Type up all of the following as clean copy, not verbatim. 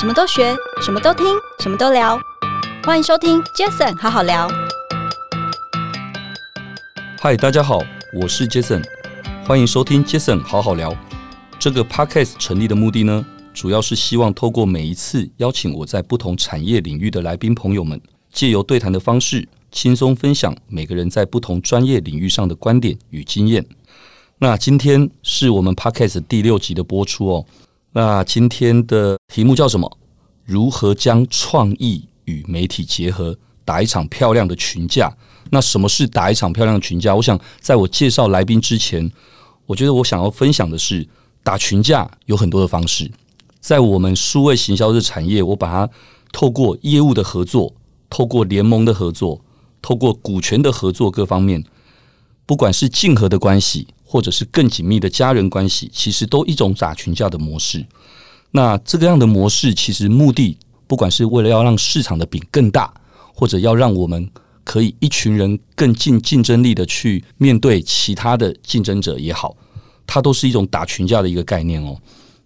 什么都学，什么都听，什么都聊。欢迎收听 Jason 好好聊。嗨，大家好，我是 Jason， 欢迎收听 Jason 好好聊。这个 podcast 成立的目的呢，主要是希望透过每一次邀请我在不同产业领域的来宾朋友们，借由对谈的方式，轻松分享每个人在不同专业领域上的观点与经验。那今天是我们 podcast 第6集的播出哦。那今天的题目叫什么？如何将创意与媒体结合，打一场漂亮的群架。那什么是打一场漂亮的群架？我想在我介绍来宾之前，我觉得我想要分享的是，打群架有很多的方式。在我们数位行销的产业，我把它透过业务的合作，透过联盟的合作，透过股权的合作各方面，不管是竞合的关系或者是更紧密的家人关系，其实都一种打群架的模式。那这个样的模式，其实目的不管是为了要让市场的饼更大，或者要让我们可以一群人更尽竞争力的去面对其他的竞争者也好，它都是一种打群架的一个概念哦。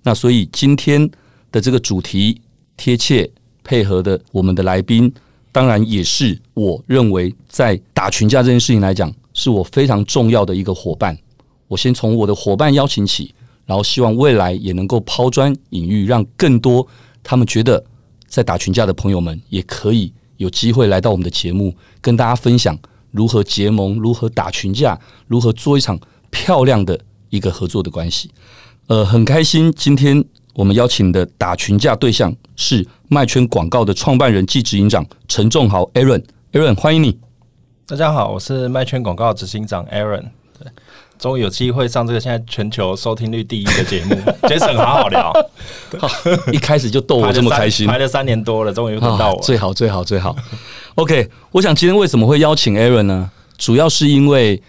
那所以今天的这个主题贴切配合的我们的来宾，当然也是我认为在打群架这件事情来讲，是我非常重要的一个伙伴。我先从我的伙伴邀请起，然后希望未来也能够抛砖引玉，让更多他们觉得在打群架的朋友们也可以有机会来到我们的节目，跟大家分享如何结盟，如何打群架，如何做一场漂亮的一个合作的关系。很开心今天我们邀请的打群架对象是麦圈广告的创办人暨执行长陈仲豪 Aaron。 Aaron， 欢迎你。大家好，我是麦圈广告执行长 Aaron。终于有机会上这个现在全球收听率第1的节目，Jason 好好聊。好，一开始就逗我这么开心，排了3年多了，终于轮到我了，最好最好最好。OK， 我想今天为什么会邀请 Aaron 呢？主要是因为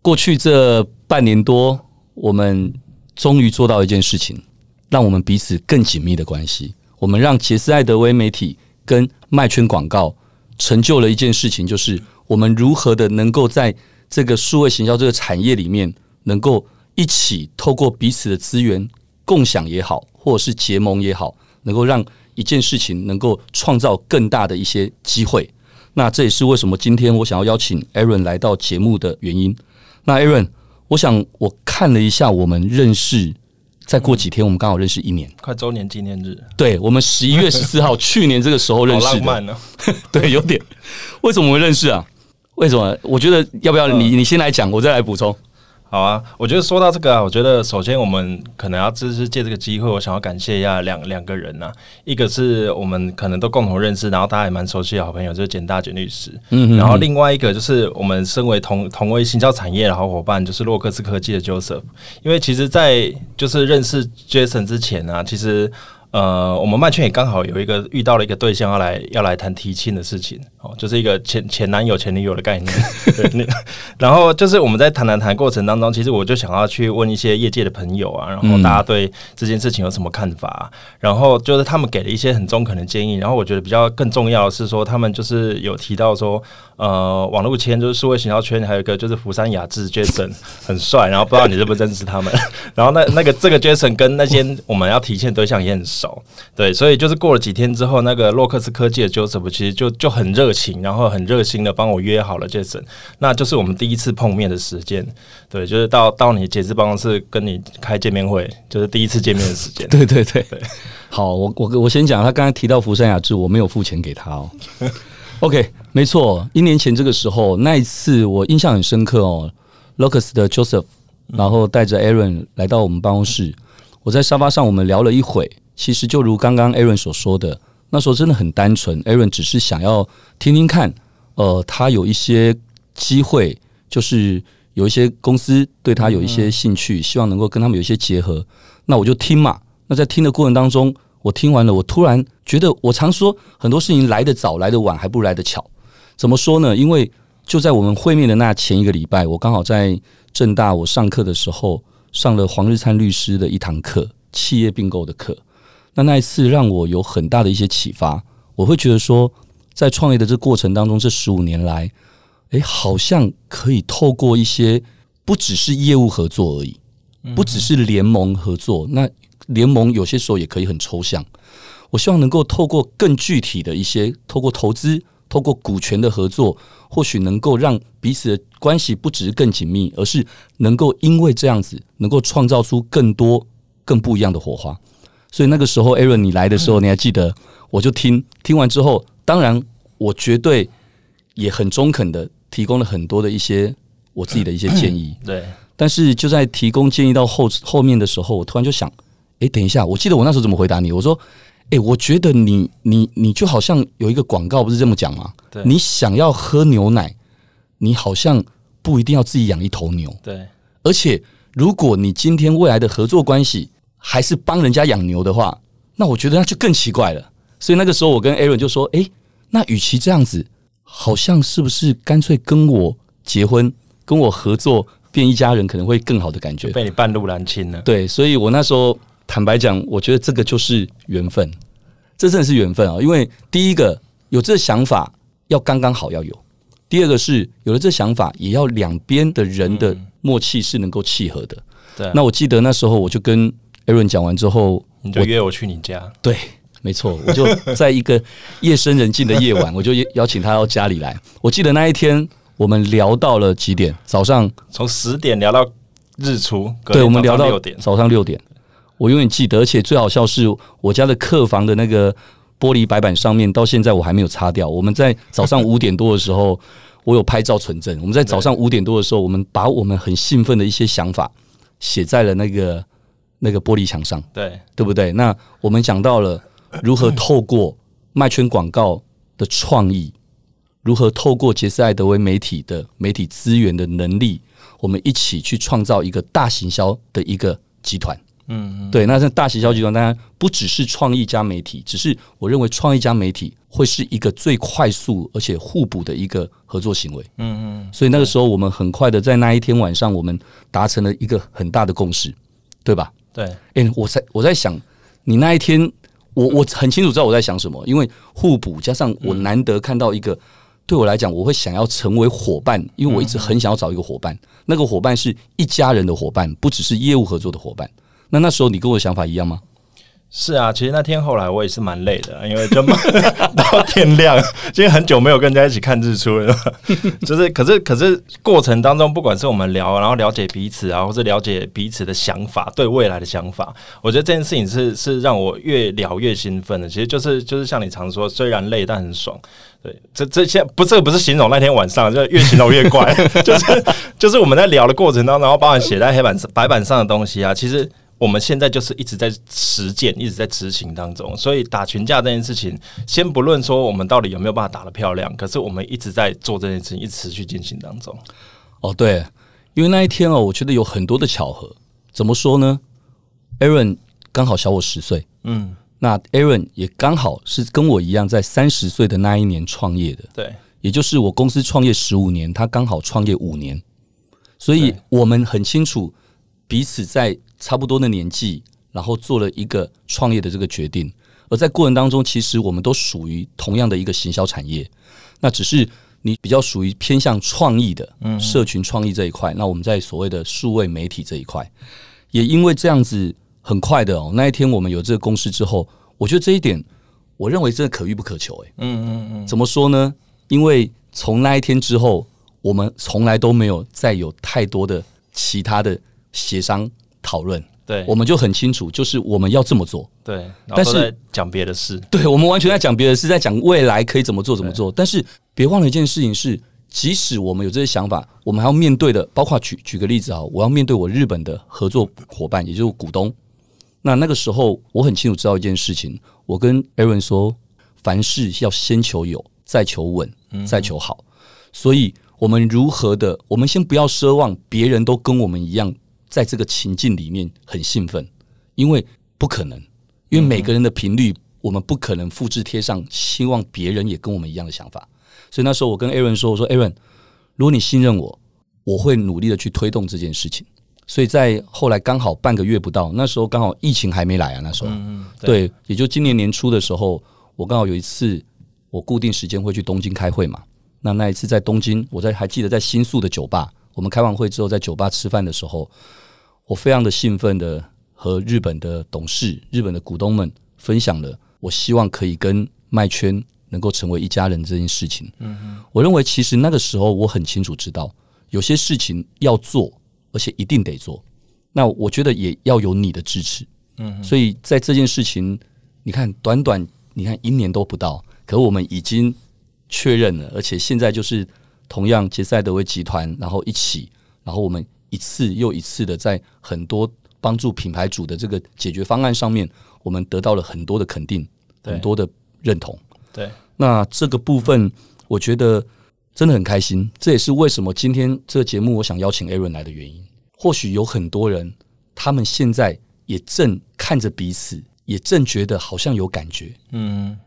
过去这半年多，我们终于做到一件事情，让我们彼此更紧密的关系。我们让杰斯艾德威媒体跟麦圈广告成就了一件事情，就是我们如何的能够在这个数位行销这个产业里面，能够一起透过彼此的资源共享也好，或者是结盟也好，能够让一件事情能够创造更大的一些机会。那这也是为什么今天我想要邀请 Aaron 来到节目的原因。那 Aaron， 我想我看了一下，我们认识再过几天我们刚好认识1年，快周年纪念日。对，我们11月14号，去年这个时候认识的。好浪漫啊！对，有点。为什么我们认识啊？为什么？我觉得要不要你先来讲，我再来补充。好啊，我觉得说到这个啊，我觉得首先我们可能要就是借这个机会，我想要感谢一下两个人啊，一个是我们可能都共同认识，然后大家也蛮熟悉的好朋友，就是简大简律师。然后另外一个就是我们身为同为行销产业的好伙伴，就是洛克斯科技的 Joseph。因为其实，在就是认识 Jason 之前啊，其实。我们麦圈也刚好有一个遇到了一个对象要来谈提亲的事情，哦，就是一个前男友前女友的概念。對，然后就是我们在谈过程当中，其实我就想要去问一些业界的朋友啊，然后大家对这件事情有什么看法啊，然后就是他们给了一些很中肯的建议，然后我觉得比较更重要的是说，他们就是有提到说，网络圈就是数位行销圈，还有一个就是福山雅治 Jason 很帅，然后不知道你认不认识他们，然后这个 Jason 跟那些我们要提亲的对象也很熟。对，所以就是过了几天之后，那个洛克斯科技的 Joseph 其实就很热情，然后很热心的帮我约好了 Jason， 那就是我们第一次碰面的时间。对，就是到你杰斯办公室跟你开见面会，就是第一次见面的时间。对对 对， 對，好，我先讲，他刚才提到福山雅治，我没有付钱给他哦。OK， 没错，1年前这个时候那一次我印象很深刻哦，洛克斯的 Joseph， 然后带着 Aaron 来到我们办公室，我在沙发上我们聊了一会。其实就如刚刚 Aaron 所说的，那时候真的很单纯， Aaron 只是想要听听看，他有一些机会，就是有一些公司对他有一些兴趣，希望能够跟他们有一些结合，那我就听嘛。那在听的过程当中，我听完了，我突然觉得，我常说很多事情来得早来得晚还不如来得巧。怎么说呢？因为就在我们会面的那前一个礼拜，我刚好在政大我上课的时候，上了黄日灿律师的一堂课，企业并购的课。那一次让我有很大的一些启发，我会觉得说，在创业的这过程当中，这15年来，好像可以透过一些不只是业务合作而已，不只是联盟合作，那联盟有些时候也可以很抽象。我希望能够透过更具体的一些，透过投资，透过股权的合作，或许能够让彼此的关系不只是更紧密，而是能够因为这样子能够创造出更多更不一样的火花。所以那个时候 Aaron 你来的时候，你还记得，我就听完之后，当然我绝对也很中肯的提供了很多的一些我自己的一些建议，对。但是就在提供建议到 后面的时候，我突然就想，哎，等一下，我记得我那时候怎么回答你？我说，哎，我觉得你就好像有一个广告不是这么讲吗？对，你想要喝牛奶，你好像不一定要自己养一头牛。对，而且如果你今天未来的合作关系还是帮人家养牛的话，那我觉得那就更奇怪了。所以那个时候我跟 Aaron 就说，哎，那与其这样子，好像是不是干脆跟我结婚，跟我合作？变一家人可能会更好的感觉，被你半路拦清了。对，所以我那时候坦白讲，我觉得这个就是缘分，这真的是缘分啊！因为第一个有这想法要刚刚好要有，第二个是有了这想法也要两边的人的默契是能够契合的。对，那我记得那时候我就跟 Aaron 讲完之后，你就约我去你家。对，没错，我就在一个夜深人静的夜晚，我就邀请他到家里来。我记得那一天，我们聊到了几点？早上从10点聊到日出，对，我们聊到早上6点。我永远记得，而且最好笑是我家的客房的那个玻璃白板上面，到现在我还没有擦掉。我们在早上5点多的时候，我有拍照存证。我们在早上5点多的时候，我们把我们很兴奋的一些想法写在了那个玻璃墙上，对，对不对？那我们讲到了如何透过麦圈广告的创意。如何透过杰斯艾德威媒体的媒体资源的能力，我们一起去创造一个大行销的一个集团。嗯，对，那大行销集团当然不只是创意加媒体，只是我认为创意加媒体会是一个最快速而且互补的一个合作行为。嗯，所以那个时候我们很快的在那一天晚上，我们达成了一个很大的共识，对吧？对。欸，我在想，你那一天，我很清楚知道我在想什么，因为互补加上我难得看到一个。对我来讲，我会想要成为伙伴，因为我一直很想要找一个伙伴，那个伙伴是一家人的伙伴，不只是业务合作的伙伴。那时候你跟我的想法一样吗？是啊，其实那天后来我也是蛮累的，因为就到天亮，因为很久没有跟人家一起看日出了，就是可是过程当中，不管是我们聊，然后了解彼此啊，或是了解彼此的想法，对未来的想法，我觉得这件事情是让我越聊越兴奋的。其实就是像你常说，虽然累但很爽。对，这不是形容那天晚上，就越形容越怪，就是我们在聊的过程当中，然后包含写在白板上的东西啊，其实。我们现在就是一直在实践，一直在执行当中，所以打群架这件事情，先不论说我们到底有没有办法打得漂亮，可是我们一直在做这件事情，一直持续进行当中。哦，对，因为那一天哦，我觉得有很多的巧合。怎么说呢 ？Aaron 刚好小我10岁，嗯，那 Aaron 也刚好是跟我一样，在30岁的那一年创业的，对，也就是我公司创业15年，他刚好创业5年，所以我们很清楚彼此在。差不多的年纪，然后做了一个创业的这个决定，而在过程当中，其实我们都属于同样的一个行销产业，那只是你比较属于偏向创意的，社群创意这一块，那我们在所谓的数位媒体这一块，也因为这样子很快的哦，那一天我们有这个共识之后，我觉得这一点，我认为真的可遇不可求，欸，怎么说呢？因为从那一天之后，我们从来都没有再有太多的其他的协商。讨论，对，我们就很清楚，就是我们要这么做，对。但是讲别的事，对，我们完全在讲别的事，在讲未来可以怎么做，怎么做。但是别忘了一件事情是，即使我们有这些想法，我们还要面对的，包括举个例子啊，我要面对我日本的合作伙伴，也就是股东。那个时候，我很清楚知道一件事情，我跟 Aaron 说，凡事要先求有，再求稳，再求好。所以我们如何的，我们先不要奢望别人都跟我们一样。在这个情境里面很兴奋，因为不可能，因为每个人的频率，我们不可能复制贴上，希望别人也跟我们一样的想法。所以那时候我跟 Aaron 说，我说 Aaron， 如果你信任我，我会努力的去推动这件事情。所以在后来刚好半个月不到，那时候刚好疫情还没来啊，那时候，对，也就今年年初的时候，我刚好有一次，我固定时间会去东京开会嘛。那一次在东京，我还记得在新宿的酒吧，我们开完会之后在酒吧吃饭的时候，我非常的兴奋的和日本的董事、日本的股东们分享了我希望可以跟麦圈能够成为一家人这件事情。我认为其实那个时候我很清楚知道有些事情要做，而且一定得做，那我觉得也要有你的支持。所以在这件事情，你看短短你看1年都不到，可我们已经确认了，而且现在就是同样杰赛德威集团，然后一起，然后我们一次又一次的在很多帮助品牌主的这个解决方案上面，我们得到了很多的肯定，很多的认同。对，那这个部分我觉得真的很开心，这也是为什么今天这个节目我想邀请 Aaron 来的原因。或许有很多人他们现在也正看着彼此，也正觉得好像有感觉，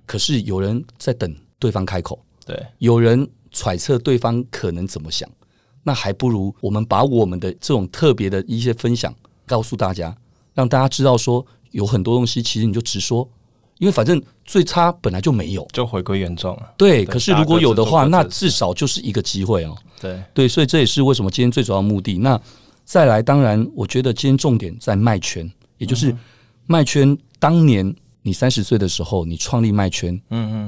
可是有人在等对方开口，对，有人揣测对方可能怎么想，那还不如我们把我们的这种特别的一些分享告诉大家，让大家知道说有很多东西其实你就直说，因为反正最差本来就没有，就回归原状了。对，可是如果有的话，那至少就是一个机会哦。对对，所以这也是为什么今天最主要的目的。那再来，当然我觉得今天重点在麦圈，也就是麦圈当年你30岁的时候，你创立麦圈，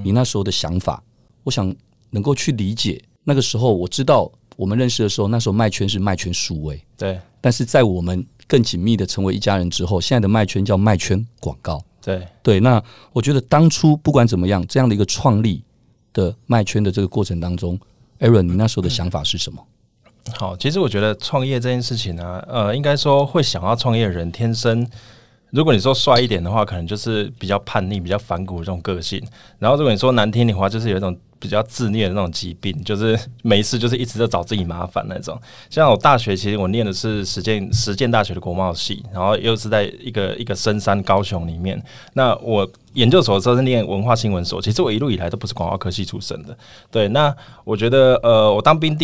你那时候的想法，我想能够去理解。那个时候我知道我们认识的时候，那时候麦圈是麦圈数位，对。但是在我们更紧密的成为一家人之后，现在的麦圈叫麦圈广告，对对。那我觉得当初不管怎么样，这样的一个创立的麦圈的这个过程当中 ，Aaron， 你那时候的想法是什么？好，其实我觉得创业这件事情呢，应该说会想要创业的人天生。如果你说帅一点的话，可能就是比较叛逆、比较反骨的这种个性。然后如果你说难听的话，就是有一种比较自虐的那种疾病，就是没事就是一直在找自己麻烦那种。像我大学，其实我念的是实践大学的国贸系，然后又是在一个深山高雄里面。那我研究所的时候是念文化新闻所，其实我一路以来都不是广告科系出身的。对，那我觉得我当兵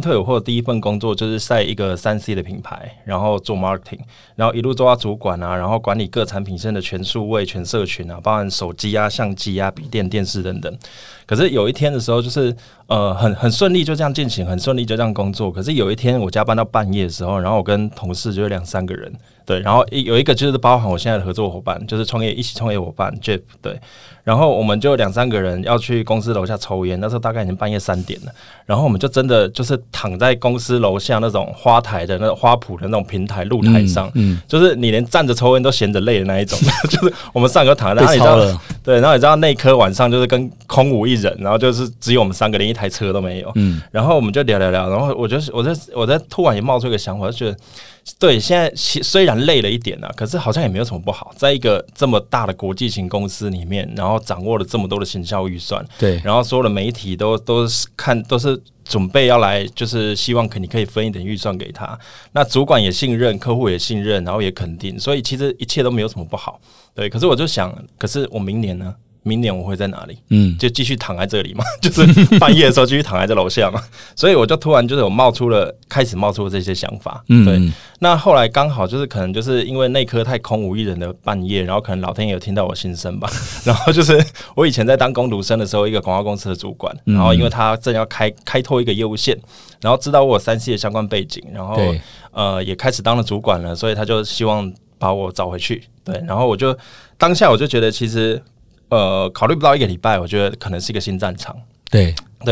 退伍后的第一份工作就是在一个3C 的品牌，然后做 marketing， 然后一路做到主管啊，然后管理各产品线的全数位、全社群啊，包含手机啊、相机啊、笔电、电视等等。可是有一天的时候，就是很顺利就这样进行，很顺利就这样工作。可是有一天我加班到半夜的时候，然后我跟同事就是2-3个人。对，然后有一个就是包含我现在的合作伙伴，就是一起创业伙伴 Jeff， 对，然后我们就2-3个人要去公司楼下抽烟，那时候大概已经半夜3点了，然后我们就真的就是躺在公司楼下那种花台的那种花圃的那种平台露台上，就是你连站着抽烟都闲着累的那一种，就是我们上课躺在那里，对，然后你知道那一科晚上就是跟空无一人，然后就是只有我们3个，连一台车都没有，然后我们就聊，然后我突然也冒出一个想法，就觉得。对，现在虽然累了一点啊，可是好像也没有什么不好，在一个这么大的国际型公司里面，然后掌握了这么多的行销预算，对，然后所有的媒体都是准备要来，就是希望你可以分一点预算给他，那主管也信任，客户也信任，然后也肯定，所以其实一切都没有什么不好，对。可是我就想，可是我明年呢？明年我会在哪里？就继续躺在这里嘛，就是半夜的时候继续躺在这楼下嘛。所以我就突然就是开始冒出了这些想法。对，那后来刚好就是可能就是因为那颗太空无一人的半夜，然后可能老天爷有听到我心声吧。然后就是我以前在当工读生的时候，一个广告公司的主管，然后因为他正要开拓一个业务线，然后知道我有3C 的相关背景，然后也开始当了主管了，所以他就希望把我找回去。对，然后我就当下我就觉得其实。考虑不到1个礼拜，我觉得可能是一个新战场。对，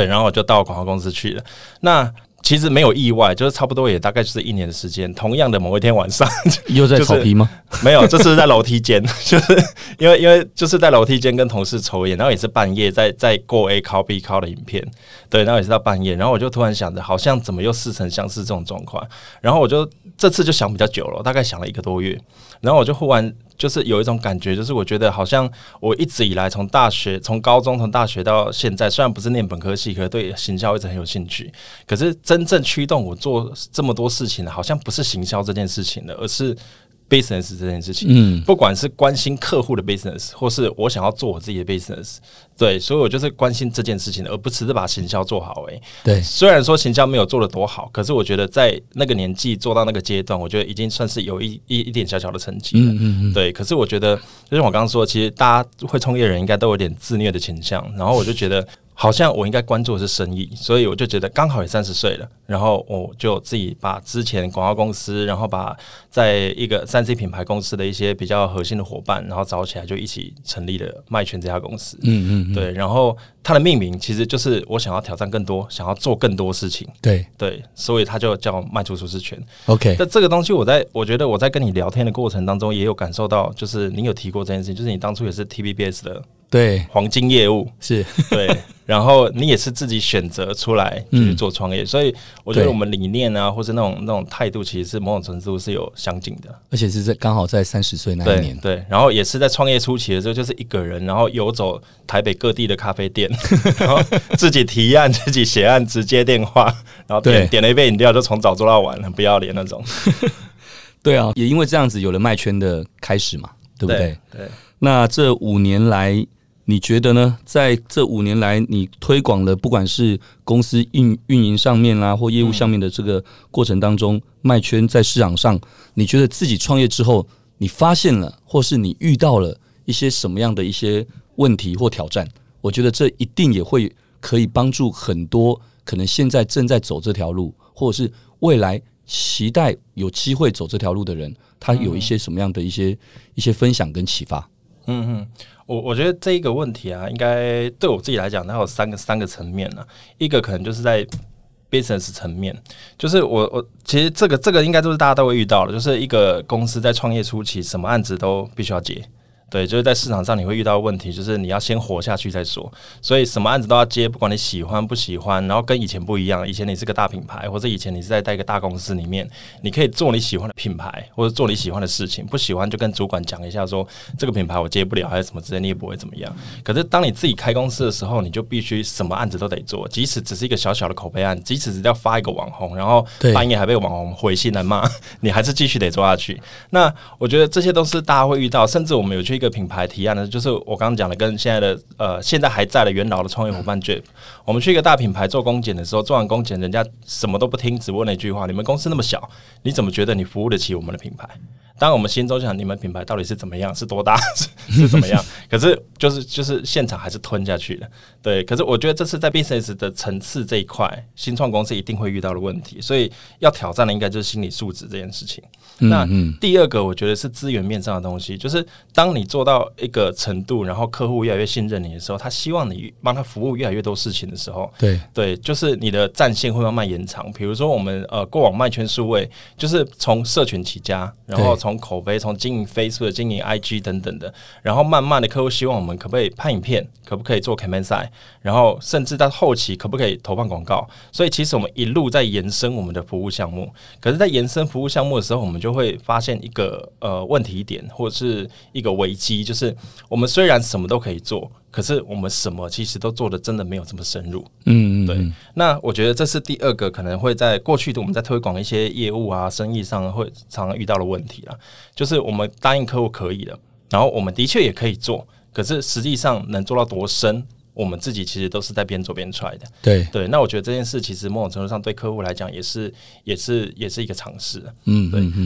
然后我就到广告公司去了。那其实没有意外，就是差不多也大概就是1年的时间。同样的某一天晚上，又在草皮吗？没有，就是在楼梯间，就是因为就是在楼梯间跟同事抽烟，然后也是半夜在过 A 考 B 考的影片，对，然后也是到半夜，然后我就突然想着，好像怎么又似曾相识这种状况，然后我就这次就想比较久了，大概想了1个多月，然后我就忽然。就是有一种感觉，就是我觉得好像我一直以来从大学、从高中、从大学到现在，虽然不是念本科系，可是对行销一直很有兴趣。可是真正驱动我做这么多事情的，好像不是行销这件事情了，而是 business 这件事情。不管是关心客户的 business， 或是我想要做我自己的 business， 对，所以我就是关心这件事情，而不只是把行销做好。对，虽然说行销没有做得多好，可是我觉得在那个年纪做到那个阶段，我觉得已经算是有一点小小的成绩了。对。可是我觉得，就像我刚刚说，其实大家会创业的人应该都有点自虐的倾向。然后我就觉得，好像我应该关注的是生意，所以我就觉得刚好也30岁了，然后我就自己把之前广告公司，然后把在一个3C 品牌公司的一些比较核心的伙伴，然后找起来就一起成立了麦泉这家公司。嗯嗯嗯，对，然后它的命名其实就是我想要挑战更多，想要做更多事情。对对，所以它就叫迈出舒适圈。OK， 但这个东西我觉得我在跟你聊天的过程当中也有感受到，就是你有提过这件事情，就是你当初也是 TVBS 的。对，黄金业务是对，然后你也是自己选择出来去做创业，所以我觉得我们理念啊，或是那种态度，其实是某种程度是有相近的，而且是刚好在30岁那一年，对，然后也是在创业初期的时候，就是一个人，然后游走台北各地的咖啡店，然后自己提案、自己写案、直接电话，然后点了一杯饮料，就从早做到晚，很不要脸那种。对啊，也因为这样子，有了麦圈的开始嘛，对不对？对。那这5年来。你觉得呢？在这5年来，你推广了不管是公司运营上面啦，或业务上面的这个过程当中，麦圈在市场上，你觉得自己创业之后，你发现了，或是你遇到了一些什么样的一些问题或挑战？我觉得这一定也会可以帮助很多可能现在正在走这条路，或者是未来期待有机会走这条路的人，他有一些什么样的一些分享跟启发？嗯嗯。我觉得这一个问题啊，应该对我自己来讲，它有三个层面啊。一个可能就是在 business 层面，就是我其实这个应该都是大家都会遇到的，就是一个公司在创业初期，什么案子都必须要接。对，就是在市场上你会遇到的问题，就是你要先活下去再说。所以什么案子都要接，不管你喜欢不喜欢，然后跟以前不一样。以前你是个大品牌，或者以前你是在一个大公司里面，你可以做你喜欢的品牌，或者做你喜欢的事情。不喜欢就跟主管讲一下说，这个品牌我接不了，还是什么之类，你也不会怎么样。可是当你自己开公司的时候，你就必须什么案子都得做，即使只是一个小小的口碑案，即使只要发一个网红，然后半夜还被网红回信来骂，你还是继续得做下去。那我觉得这些都是大家会遇到，甚至我们有去一个品牌提案呢，就是我刚刚讲的，跟现在还在的元老的创业伙伴 Jeff， 我们去一个大品牌做公检的时候，做完公检，人家什么都不听，只问了一句话：你们公司那么小，你怎么觉得你服务得起我们的品牌？当然，我们心中想，你们品牌到底是怎么样，是多大，是怎么样？可是就是现场还是吞下去了，对。可是我觉得这是在 business 的层次这一块，新创公司一定会遇到的问题，所以要挑战的应该就是心理素质这件事情。那第二个，我觉得是资源面上的东西，就是当你做到一个程度，然后客户越来越信任你的时候，他希望你帮他服务越来越多事情的时候，对，就是你的战线会慢慢延长。比如说我们过往麦圈数位，就是从社群起家，然后从口碑，从经营 Facebook、经营 IG 等等的，然后慢慢的客户希望我们可不可以拍影片，可不可以做 Campaign 赛，然后甚至到后期可不可以投放广告。所以其实我们一路在延伸我们的服务项目。可是，在延伸服务项目的时候，我们就会发现一个问题点，或者是一个危机，就是我们虽然什么都可以做，可是我们什么其实都做的真的没有这么深入。对。那我觉得这是第二个可能会在过去的我们在推广一些业务啊、生意上会常常遇到的问题啦，就是我们答应客户可以的，然后我们的确也可以做，可是实际上能做到多深？我们自己其实都是在边做边try的，对。那我觉得这件事其实某种程度上对客户来讲也是一个尝试。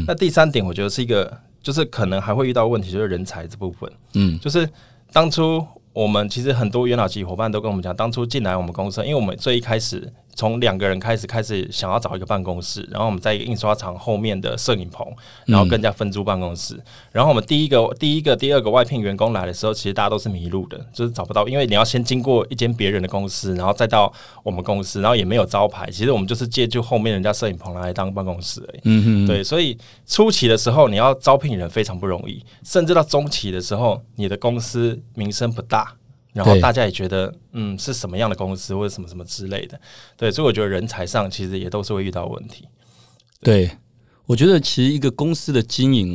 那第三点，我觉得是一个就是可能还会遇到问题，就是人才这部分。就是当初我们其实很多元老级伙伴都跟我们讲，当初进来我们公司，因为我们最一开始从2个人开始想要找一个办公室，然后我们在一个印刷厂后面的摄影棚，然后更加分租办公室。然后我们第二个外聘员工来的时候，其实大家都是迷路的，就是找不到，因为你要先经过一间别人的公司，然后再到我们公司，然后也没有招牌。其实我们就是借助后面人家摄影棚来当办公室而已。对，所以初期的时候你要招聘人非常不容易，甚至到中期的时候，你的公司名声不大。然后大家也觉得，是什么样的公司或者什么什么之类的，对，所以我觉得人才上其实也都是会遇到问题。对，我觉得其实一个公司的经营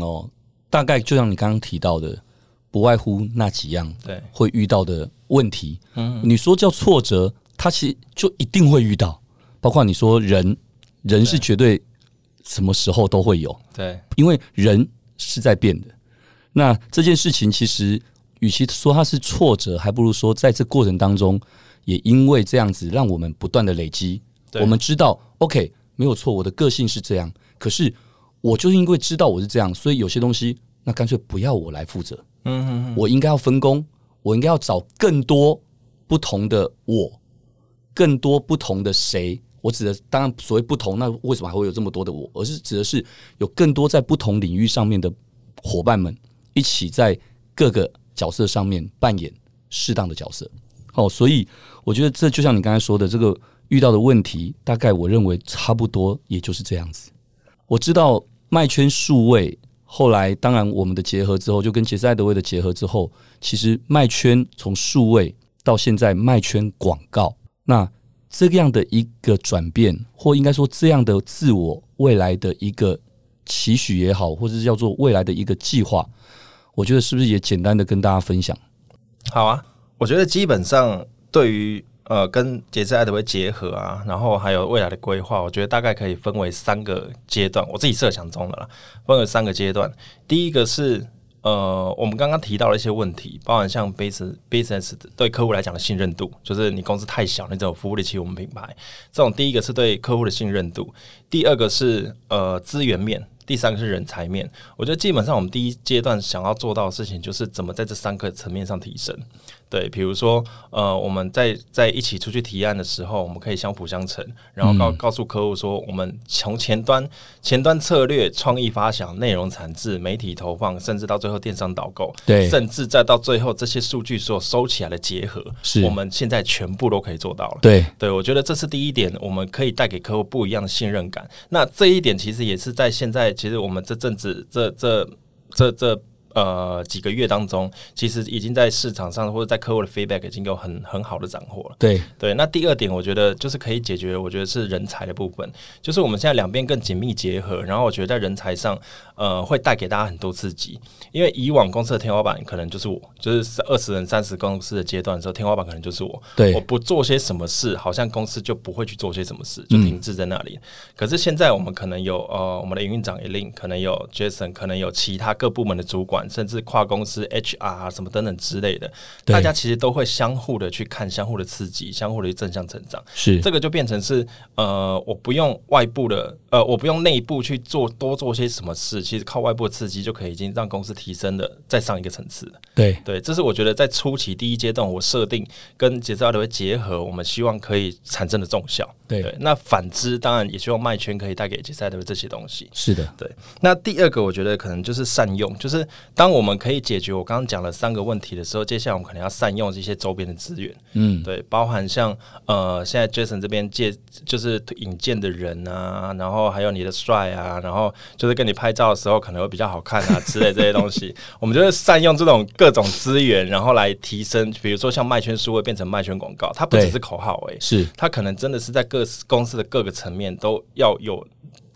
大概就像你刚刚提到的，不外乎那几样会遇到的问题。你说叫挫折，它其实就一定会遇到，包括你说人是绝对什么时候都会有，对，因为人是在变的。那这件事情其实。与其说它是挫折，还不如说在这过程当中，也因为这样子让我们不断的累积。我们知道 OK 没有错，我的个性是这样，可是我就是因为知道我是这样，所以有些东西那干脆不要我来负责。我应该要分工，我应该要找更多不同的我更多不同的谁，我指的当然所谓不同，那为什么还会有这么多的我，而是指的是有更多在不同领域上面的伙伴们一起在各个角色上面扮演适当的角色。哦，所以我觉得这就像你刚才说的，这个遇到的问题大概我认为差不多也就是这样子。我知道麦圈数位后来当然我们的结合之后，就跟杰斯艾德威的结合之后，其实麦圈从数位到现在麦圈广告，那这样的一个转变，或应该说这样的自我未来的一个期许也好，或者是叫做未来的一个计划，我觉得是不是也简单的跟大家分享？好啊，我觉得基本上对于跟杰斯艾德威结合啊，然后还有未来的规划，我觉得大概可以分为三个阶段，我自己设想中的啦，分为三个阶段。第一个是我们刚刚提到的一些问题，包含像 business 对客户来讲的信任度，就是你公司太小，你怎么服务得起我们品牌？这种第一个是对客户的信任度，第二个是资源面。第三个是人才面，我觉得基本上我们第一阶段想要做到的事情，就是怎么在这三个层面上提升。对，比如说，我们在一起出去提案的时候，我们可以相辅相成，然后告诉客户说，我们从前端策略、创意发想、内容产制、媒体投放，甚至到最后电商导购，对，甚至再到最后这些数据所收起来的结合，是我们现在全部都可以做到了。对，对，我觉得这是第一点，我们可以带给客户不一样的信任感。那这一点其实也是在现在。其实我们这阵子这几个月当中，其实已经在市场上或者在客户的 feedback 已经有很好的斩获了。对对，那第二点我觉得就是可以解决，我觉得是人才的部分，就是我们现在两边更紧密结合，然后我觉得在人才上会带给大家很多刺激，因为以往公司的天花板可能就是我，就是20人30公司的阶段的时候，天花板可能就是我，对，我不做些什么事，好像公司就不会去做些什么事，就停滞在那里。可是现在我们可能有我们的营运长 Elin， 可能有 Jason， 可能有其他各部门的主管。甚至跨公司 HR 什么等等之类的，大家其实都会相互的去看，相互的刺激，相互的正向成长，是这个就变成是我不用外部的我不用内部去多做些什么事，其实靠外部的刺激就可以已经让公司提升的再上一个层次。对对，这是我觉得在初期第一阶段我设定跟杰斯艾德威结合，我们希望可以产生的重效。 对，那反之当然也希望麦圈可以带给杰斯艾德威这些东西。是的，对。那第二个我觉得可能就是善用，就是当我们可以解决我刚刚讲的三个问题的时候，接下来我们可能要善用这些周边的资源。嗯，对，包含像现在 Jason 这边就是引荐的人啊，然后还有你的帅啊，然后就是跟你拍照的时候可能会比较好看啊之类这些东西，我们就是善用这种各种资源，然后来提升，比如说像麦圈数位变成麦圈广告，它不只是口号而已，是它可能真的是在各公司的各个层面都要有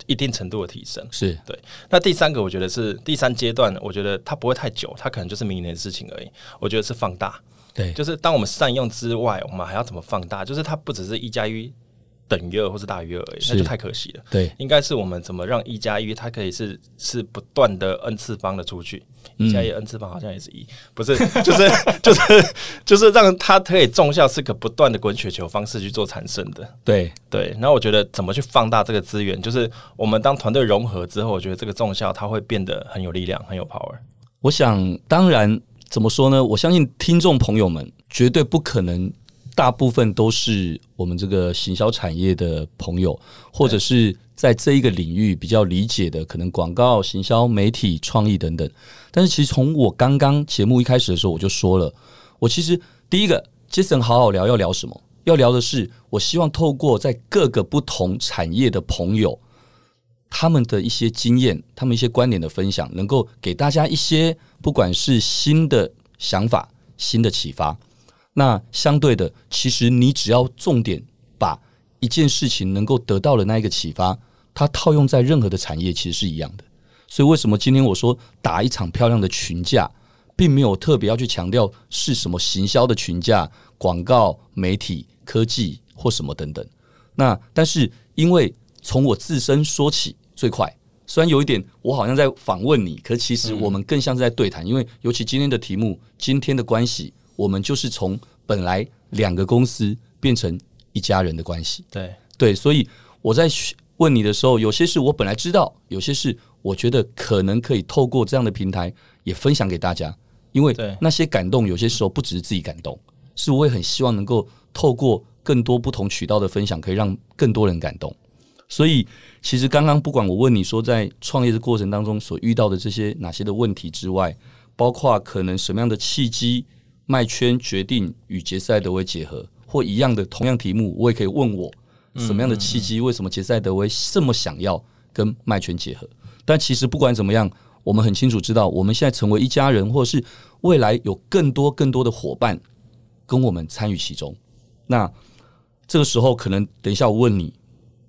一定程度的提升。是对。那第三个我觉得是第三阶段，我觉得它不会太久，它可能就是明年的事情而已。我觉得是放大，对，就是当我们善用之外，我们还要怎么放大？就是它不只是1+1。等于2或是大于2而已，那就太可惜了。对，应该是我们怎么让1+1它可以是不断的 n 次方的出去，1+1 n 次方好像也是1，不是，就是让它可以重效，是个不断的滚雪球方式去做产生的。对对，然后我觉得怎么去放大这个资源，就是我们当团队融合之后，我觉得这个重效它会变得很有力量，很有 power。我想，当然怎么说呢？我相信听众朋友们绝对不可能。大部分都是我们这个行销产业的朋友，或者是在这一个领域比较理解的，可能广告、行销、媒体、创意等等。但是其实从我刚刚节目一开始的时候我就说了，我其实第一个 Jason 好好聊要聊什么，要聊的是我希望透过在各个不同产业的朋友，他们的一些经验，他们一些观点的分享，能够给大家一些不管是新的想法、新的启发。那相对的，其实你只要重点把一件事情能够得到的那一个启发，它套用在任何的产业其实是一样的。所以为什么今天我说打一场漂亮的群架，并没有特别要去强调是什么行销的群架、广告、媒体、科技或什么等等。那但是因为从我自身说起最快，虽然有一点我好像在访问你，可其实我们更像是在对谈，因为尤其今天的题目、今天的关系。我们就是从本来两个公司变成一家人的关系。对对，所以我在问你的时候，有些是我本来知道，有些是我觉得可能可以透过这样的平台也分享给大家，因为那些感动有些时候不只是自己感动，是我也很希望能够透过更多不同渠道的分享，可以让更多人感动。所以其实刚刚不管我问你说在创业的过程当中所遇到的这些哪些的问题之外，包括可能什么样的契机麦圈决定与杰斯艾德威结合，或一样的同样题目我也可以问我什么样的契机为什么杰斯艾德威这么想要跟麦圈结合。但其实不管怎么样，我们很清楚知道我们现在成为一家人，或是未来有更多的伙伴跟我们参与其中。那这个时候可能等一下我问你，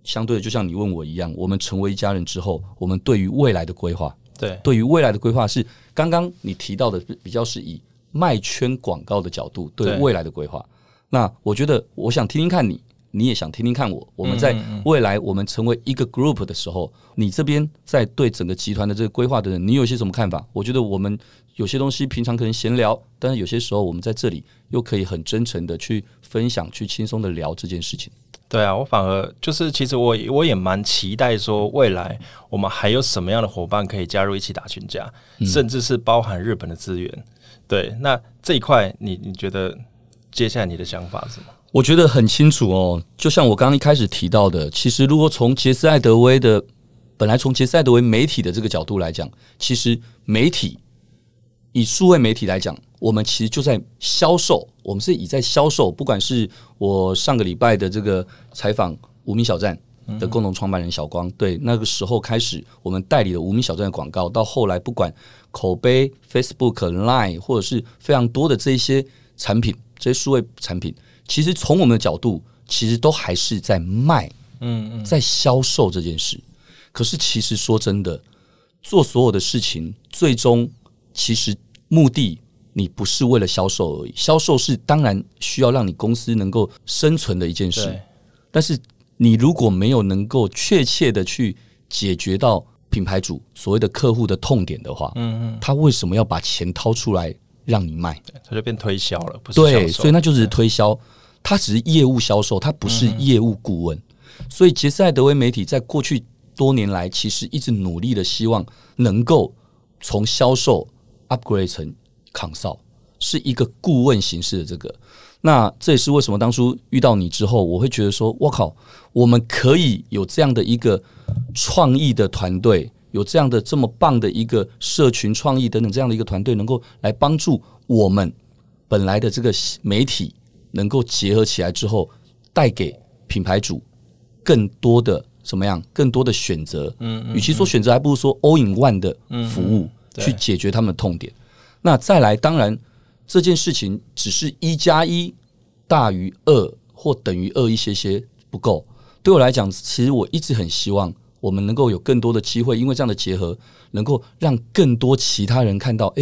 相对的就像你问我一样，我们成为一家人之后，我们对于未来的规划，对于未来的规划是刚刚你提到的比较是以麦圈广告的角度对未来的规划。那我觉得我想听听看你，你也想听听看我，我们在未来我们成为一个 group 的时候，你这边在对整个集团的这个规划的人，你有些什么看法？我觉得我们有些东西平常可能闲聊，但是有些时候我们在这里又可以很真诚的去分享，去轻松的聊这件事情。对啊，我反而就是其实我也蛮期待说未来我们还有什么样的伙伴可以加入一起打群架，甚至是包含日本的资源。对，那这一块你觉得接下来你的想法是什么？我觉得很清楚哦，就像我刚刚一开始提到的，其实如果从杰斯艾德威的本来从杰斯艾德威媒体的这个角度来讲，其实媒体以数位媒体来讲，我们其实就在销售，我们是以在销售，不管是我上个礼拜的这个采访无名小站的共同创办人小光，对，那个时候开始我们代理了无名小站的广告，到后来不管口碑 Facebook Line 或者是非常多的这些产品，这些数位产品，其实从我们的角度其实都还是在卖，在销售这件事。可是其实说真的，做所有的事情最终其实目的你不是为了销售而已，销售是当然需要让你公司能够生存的一件事，但是你如果没有能够确切的去解决到品牌主所谓的客户的痛点的话，他为什么要把钱掏出来让你卖？他就变推销了，不是销售。对，所以那就是推销，他只是业务销售，他不是业务顾问。所以杰斯艾德威媒体在过去多年来其实一直努力的希望能够从销售 upgrade 成 consult， 是一个顾问形式的这个。那这也是为什么当初遇到你之后，我会觉得说哇靠，我们可以有这样的一个创意的团队，有这样的这么棒的一个社群创意等等这样的一个团队，能够来帮助我们本来的这个媒体能够结合起来之后，带给品牌主更多的怎么样？更多的选择，与其说选择，还不如说 all in one 的服务，去解决他们的痛点。那再来，当然这件事情只是1+1大于2或等于2一些不够。对我来讲，其实我一直很希望我们能够有更多的机会，因为这样的结合能够让更多其他人看到，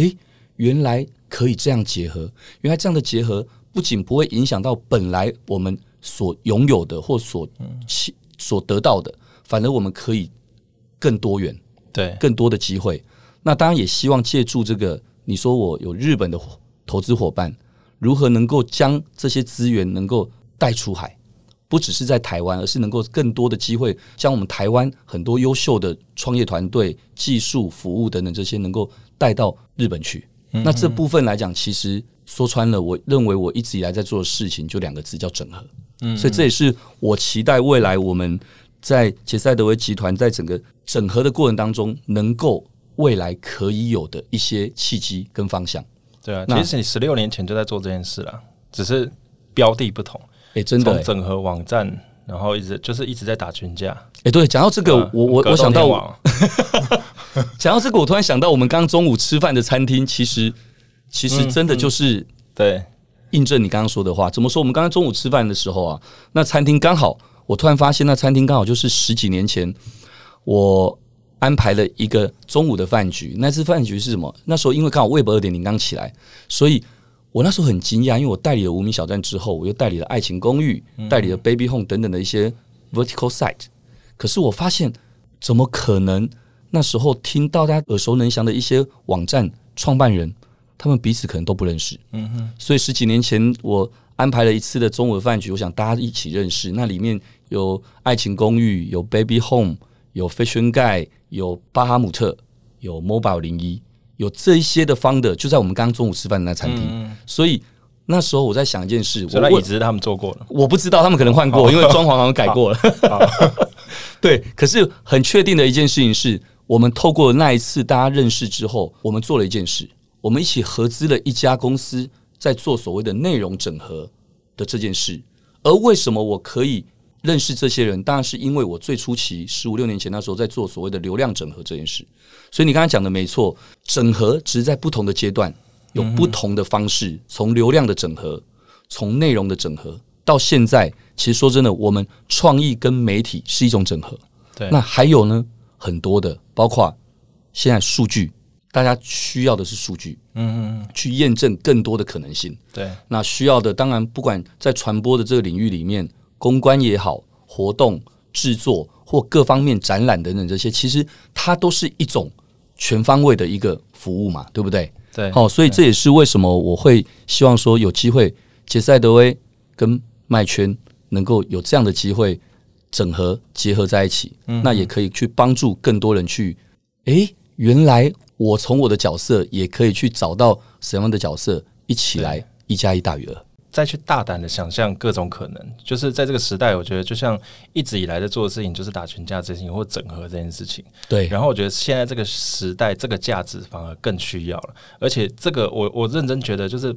原来可以这样结合，原来这样的结合不仅不会影响到本来我们所拥有的或所得到的，反而我们可以更多元，对，更多的机会。那当然也希望借助这个，你说我有日本的投资伙伴，如何能够将这些资源能够带出海，不只是在台湾，而是能够更多的机会，将我们台湾很多优秀的创业团队、技术、服务等等这些，能够带到日本去。那这部分来讲，其实说穿了，我认为我一直以来在做的事情就2个字，叫整合。所以这也是我期待未来我们在杰斯艾德威集团在整个整合的过程当中，能够未来可以有的一些契机跟方向。对啊，其实你16年前就在做这件事了，只是标的不同。真的，从整合网站，然后一直在打群架。对，讲到这个，我想到我，讲到这个，我突然想到我们刚中午吃饭的餐厅，其实真的就是对。印证你刚刚说的话，怎么说？我们刚刚中午吃饭的时候啊，那餐厅刚好，我突然发现那餐厅刚好就是10几年前我安排了一个中午的饭局。那次饭局是什么？那时候因为刚好 Web 2.0 刚起来，所以我那时候很惊讶，因为我代理了无名小站之后，我又代理了爱情公寓，代理了 Baby Home 等等的一些 vertical site。可是我发现，怎么可能？那时候听到大家耳熟能详的一些网站创办人，他们彼此可能都不认识，所以10几年前我安排了一次的中午的饭局，我想大家一起认识。那里面有爱情公寓，有 Baby Home， 有 Fashion Guy， 有巴哈姆特，有 Mobile 01，有这一些的方的，就在我们刚中午吃饭的那餐厅。所以那时候我在想一件事，所以那椅子他们做过了，我不知道他们可能换过，因为装潢好像改过了。对，可是很确定的一件事情是，我们透过那一次大家认识之后，我们做了一件事，我们一起合资了一家公司，在做所谓的内容整合的这件事。而为什么我可以认识这些人，当然是因为我最初期15、16年前那时候在做所谓的流量整合这件事。所以你刚才讲的没错，整合只是在不同的阶段有不同的方式，从流量的整合，从内容的整合，到现在其实说真的，我们创意跟媒体是一种整合。对，那还有呢很多的，包括现在数据，大家需要的是数据，去验证更多的可能性。对，那需要的当然不管在传播的这个领域里面，公关也好，活动制作或各方面展览等等这些，其实它都是一种全方位的一个服务嘛，对不对？对，好，所以这也是为什么我会希望说有机会，杰赛德威跟麦圈能够有这样的机会整合结合在一起，那也可以去帮助更多人去，原来我从我的角色也可以去找到什么样的角色，一起来1+1大于2，再去大胆的想象各种可能。就是在这个时代，我觉得就像一直以来在做的事情，就是打群架这件事情或整合这件事情。对，然后我觉得现在这个时代，这个价值反而更需要了。而且这个我认真觉得，就是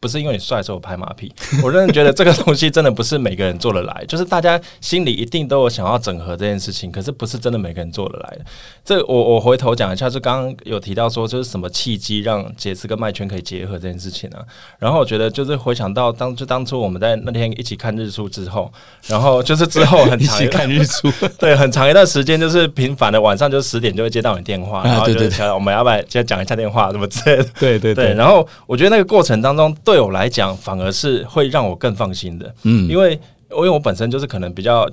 不是因为你帅所以我拍马屁，我认真觉得这个东西真的不是每个人做得来，就是大家心里一定都有想要整合这件事情，可是不是真的每个人做得来的。这我回头讲一下，就刚刚有提到说，就是什么契机让杰斯跟麦圈可以结合这件事情啊。然后我觉得就是回想到当初我们在那天一起看日出之后，然后就是之后很长一段一起看日出，对，很长一段时间就是频繁的晚上就10点就会接到你电话，然后就我们要不然就讲一下电话什么之类的。对。然后我觉得那个过程当中，对我来讲，反而是会让我更放心的，因为我本身就是可能比较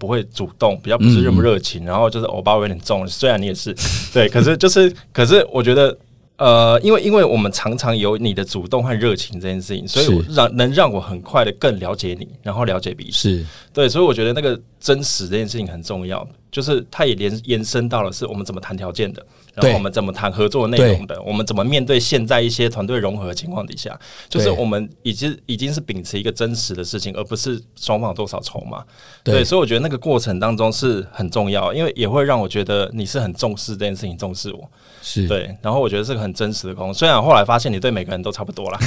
不会主动，比较不是热情，然后就是偶包有点重，虽然你也是对，可是我觉得因为我们常常有你的主动和热情这件事情，所以能让我很快的更了解你，然后了解彼此。对，所以我觉得那个真实这件事情很重要，就是它也延伸到了是我们怎么谈条件的，然后我们怎么谈合作内容的，我们怎么面对现在一些团队融合的情况底下，就是我们已经是秉持一个真实的事情，而不是双方有多少筹码。对，所以我觉得那个过程当中是很重要，因为也会让我觉得你是很重视这件事情，重视我。是，对，然后我觉得是个很真实的沟通。虽然后来发现你对每个人都差不多啦，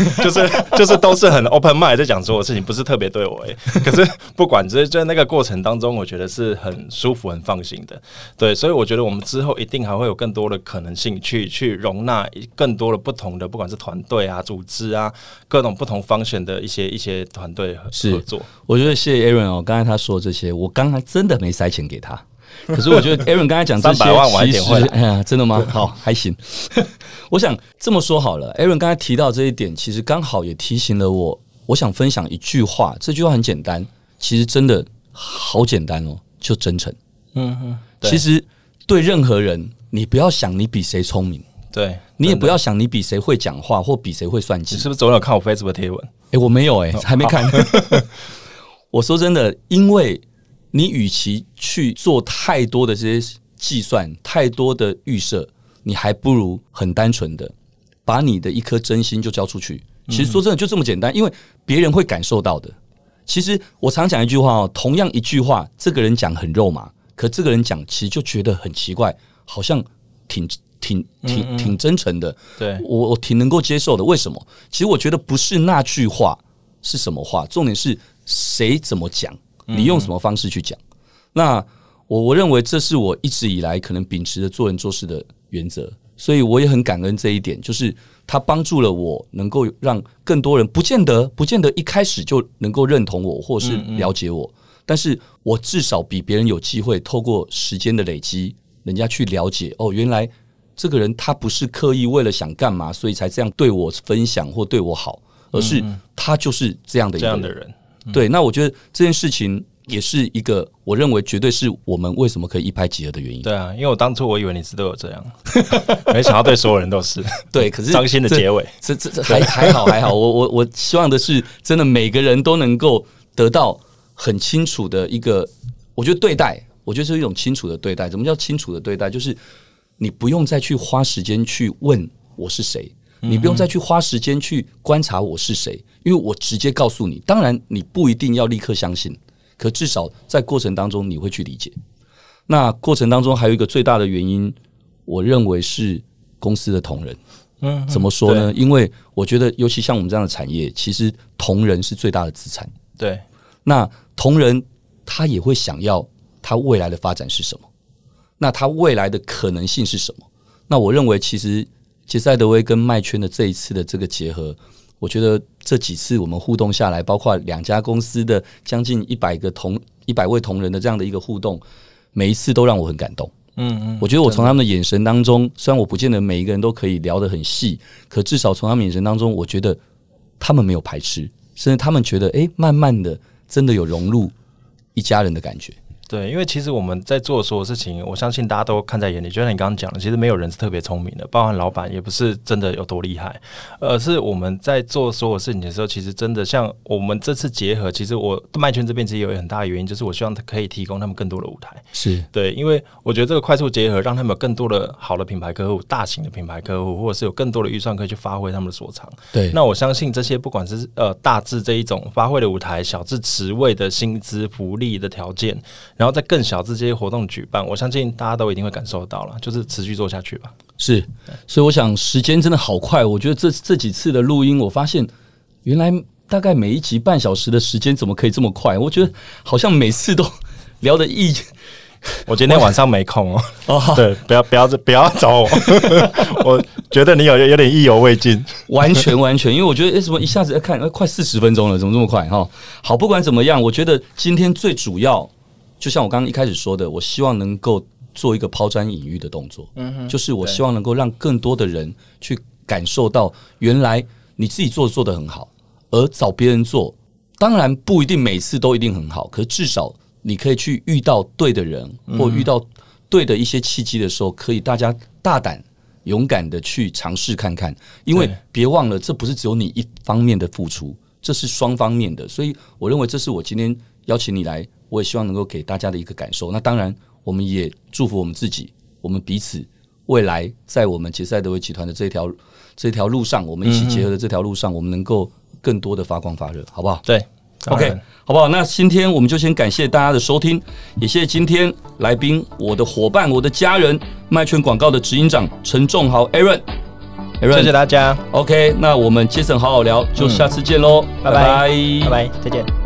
就是都是很 open mind 在讲所有事情，不是特别对我可是不管，就是那个过程当中，我觉得是很舒服、很放心的。对，所以我觉得我们之后一定还会有更多的可能性去容纳更多的不同的，不管是团队啊、组织啊，各种不同 function 的一些团队合作。我觉得谢谢 Aaron 哦，刚才他说这些，我刚才真的没塞钱给他。可是我觉得 Aaron 刚才讲这些300万晚一点会，真的吗？好，还行。我想这么说好了， Aaron 刚才提到这一点，其实刚好也提醒了我。我想分享一句话，这句话很简单，其实真的好简单哦，就真诚。其实对任何人，你不要想你比谁聪明，对，你也不要想你比谁会讲话或比谁会算计。你是不是总有看我 Facebook 贴文？我没有还没看。我说真的，因为你与其去做太多的这些计算，太多的预设，你还不如很单纯的把你的一颗真心就交出去。其实说真的就这么简单，因为别人会感受到的。其实我常讲一句话同样一句话，这个人讲很肉麻，可这个人讲其实就觉得很奇怪，好像挺真诚的。对，我挺能够接受的。为什么？其实我觉得不是那句话是什么话，重点是谁怎么讲。你用什么方式去讲？那我认为这是我一直以来可能秉持的做人做事的原则，所以我也很感恩这一点，就是它帮助了我能够让更多人不见得一开始就能够认同我或是了解我，但是我至少比别人有机会透过时间的累积，人家去了解原来这个人他不是刻意为了想干嘛所以才这样对我分享或对我好，而是他就是这样的一个人。对，那我觉得这件事情也是一个我认为绝对是我们为什么可以一拍即合的原因。对啊，因为我当初我以为你是对我这样，没想到对所有人都是。对，可是伤心的结尾，这还好。我希望的是，真的每个人都能够得到很清楚的一个，我觉得对待，我觉得是一种清楚的对待。怎么叫清楚的对待？就是你不用再去花时间去问我是谁，你不用再去花时间去观察我是谁，因为我直接告诉你。当然你不一定要立刻相信，可至少在过程当中你会去理解。那过程当中还有一个最大的原因，我认为是公司的同仁。怎么说呢？因为我觉得尤其像我们这样的产业，其实同仁是最大的资产。对，那同仁他也会想要他未来的发展是什么，那他未来的可能性是什么。那我认为其实杰斯艾德威跟麦圈的这一次的这个结合，我觉得这几次我们互动下来，包括两家公司的将近100位同仁的这样的一个互动，每一次都让我很感动。我觉得我从他们的眼神当中，虽然我不见得每一个人都可以聊得很细，可至少从他们眼神当中，我觉得他们没有排斥，甚至他们觉得慢慢的真的有融入一家人的感觉。对，因为其实我们在做所有事情，我相信大家都看在眼里。就像你刚刚讲的，其实没有人是特别聪明的，包含老板也不是真的有多厉害，而是我们在做所有事情的时候，其实真的像我们这次结合，其实我麦圈这边其实有很大的原因，就是我希望可以提供他们更多的舞台。是，对，因为我觉得这个快速结合让他们有更多的好的品牌客户、大型的品牌客户，或者是有更多的预算可以去发挥他们的所长。对，那我相信这些不管是大至这一种发挥的舞台，小至职位的薪资、福利的条件，然后在更小这些活动举办，我相信大家都一定会感受到了，就是持续做下去吧。是，所以我想时间真的好快。我觉得 这几次的录音，我发现原来大概每一集半小时的时间怎么可以这么快？我觉得好像每次都聊得一。我今天晚上没空哦。对，不要找我，我觉得你有点意犹未尽。完全，因为我觉得什么一下子要看快40分钟了，怎么这么快哈？好，不管怎么样，我觉得今天最主要。就像我刚刚一开始说的，我希望能够做一个抛砖引玉的动作，就是我希望能够让更多的人去感受到，原来你自己做得很好，而找别人做，当然不一定每次都一定很好，可是至少你可以去遇到对的人，或遇到对的一些契机的时候，可以大家大胆勇敢的去尝试看看，因为别忘了，这不是只有你一方面的付出，这是双方面的，所以我认为这是我今天邀请你来。我也希望能够给大家的一个感受。那当然，我们也祝福我们自己，我们彼此未来在我们杰斯艾德威集团的这条路上，我们一起结合的这条路上，我们能够更多的发光发热，好不好？对 ，OK， 好不好？那今天我们就先感谢大家的收听，也谢谢今天来宾、我的伙伴、我的家人、麦圈广告的执行长陈仲豪 Aaron， 谢谢大家。OK， 那我们杰森好好聊，就下次见喽，拜拜，再见。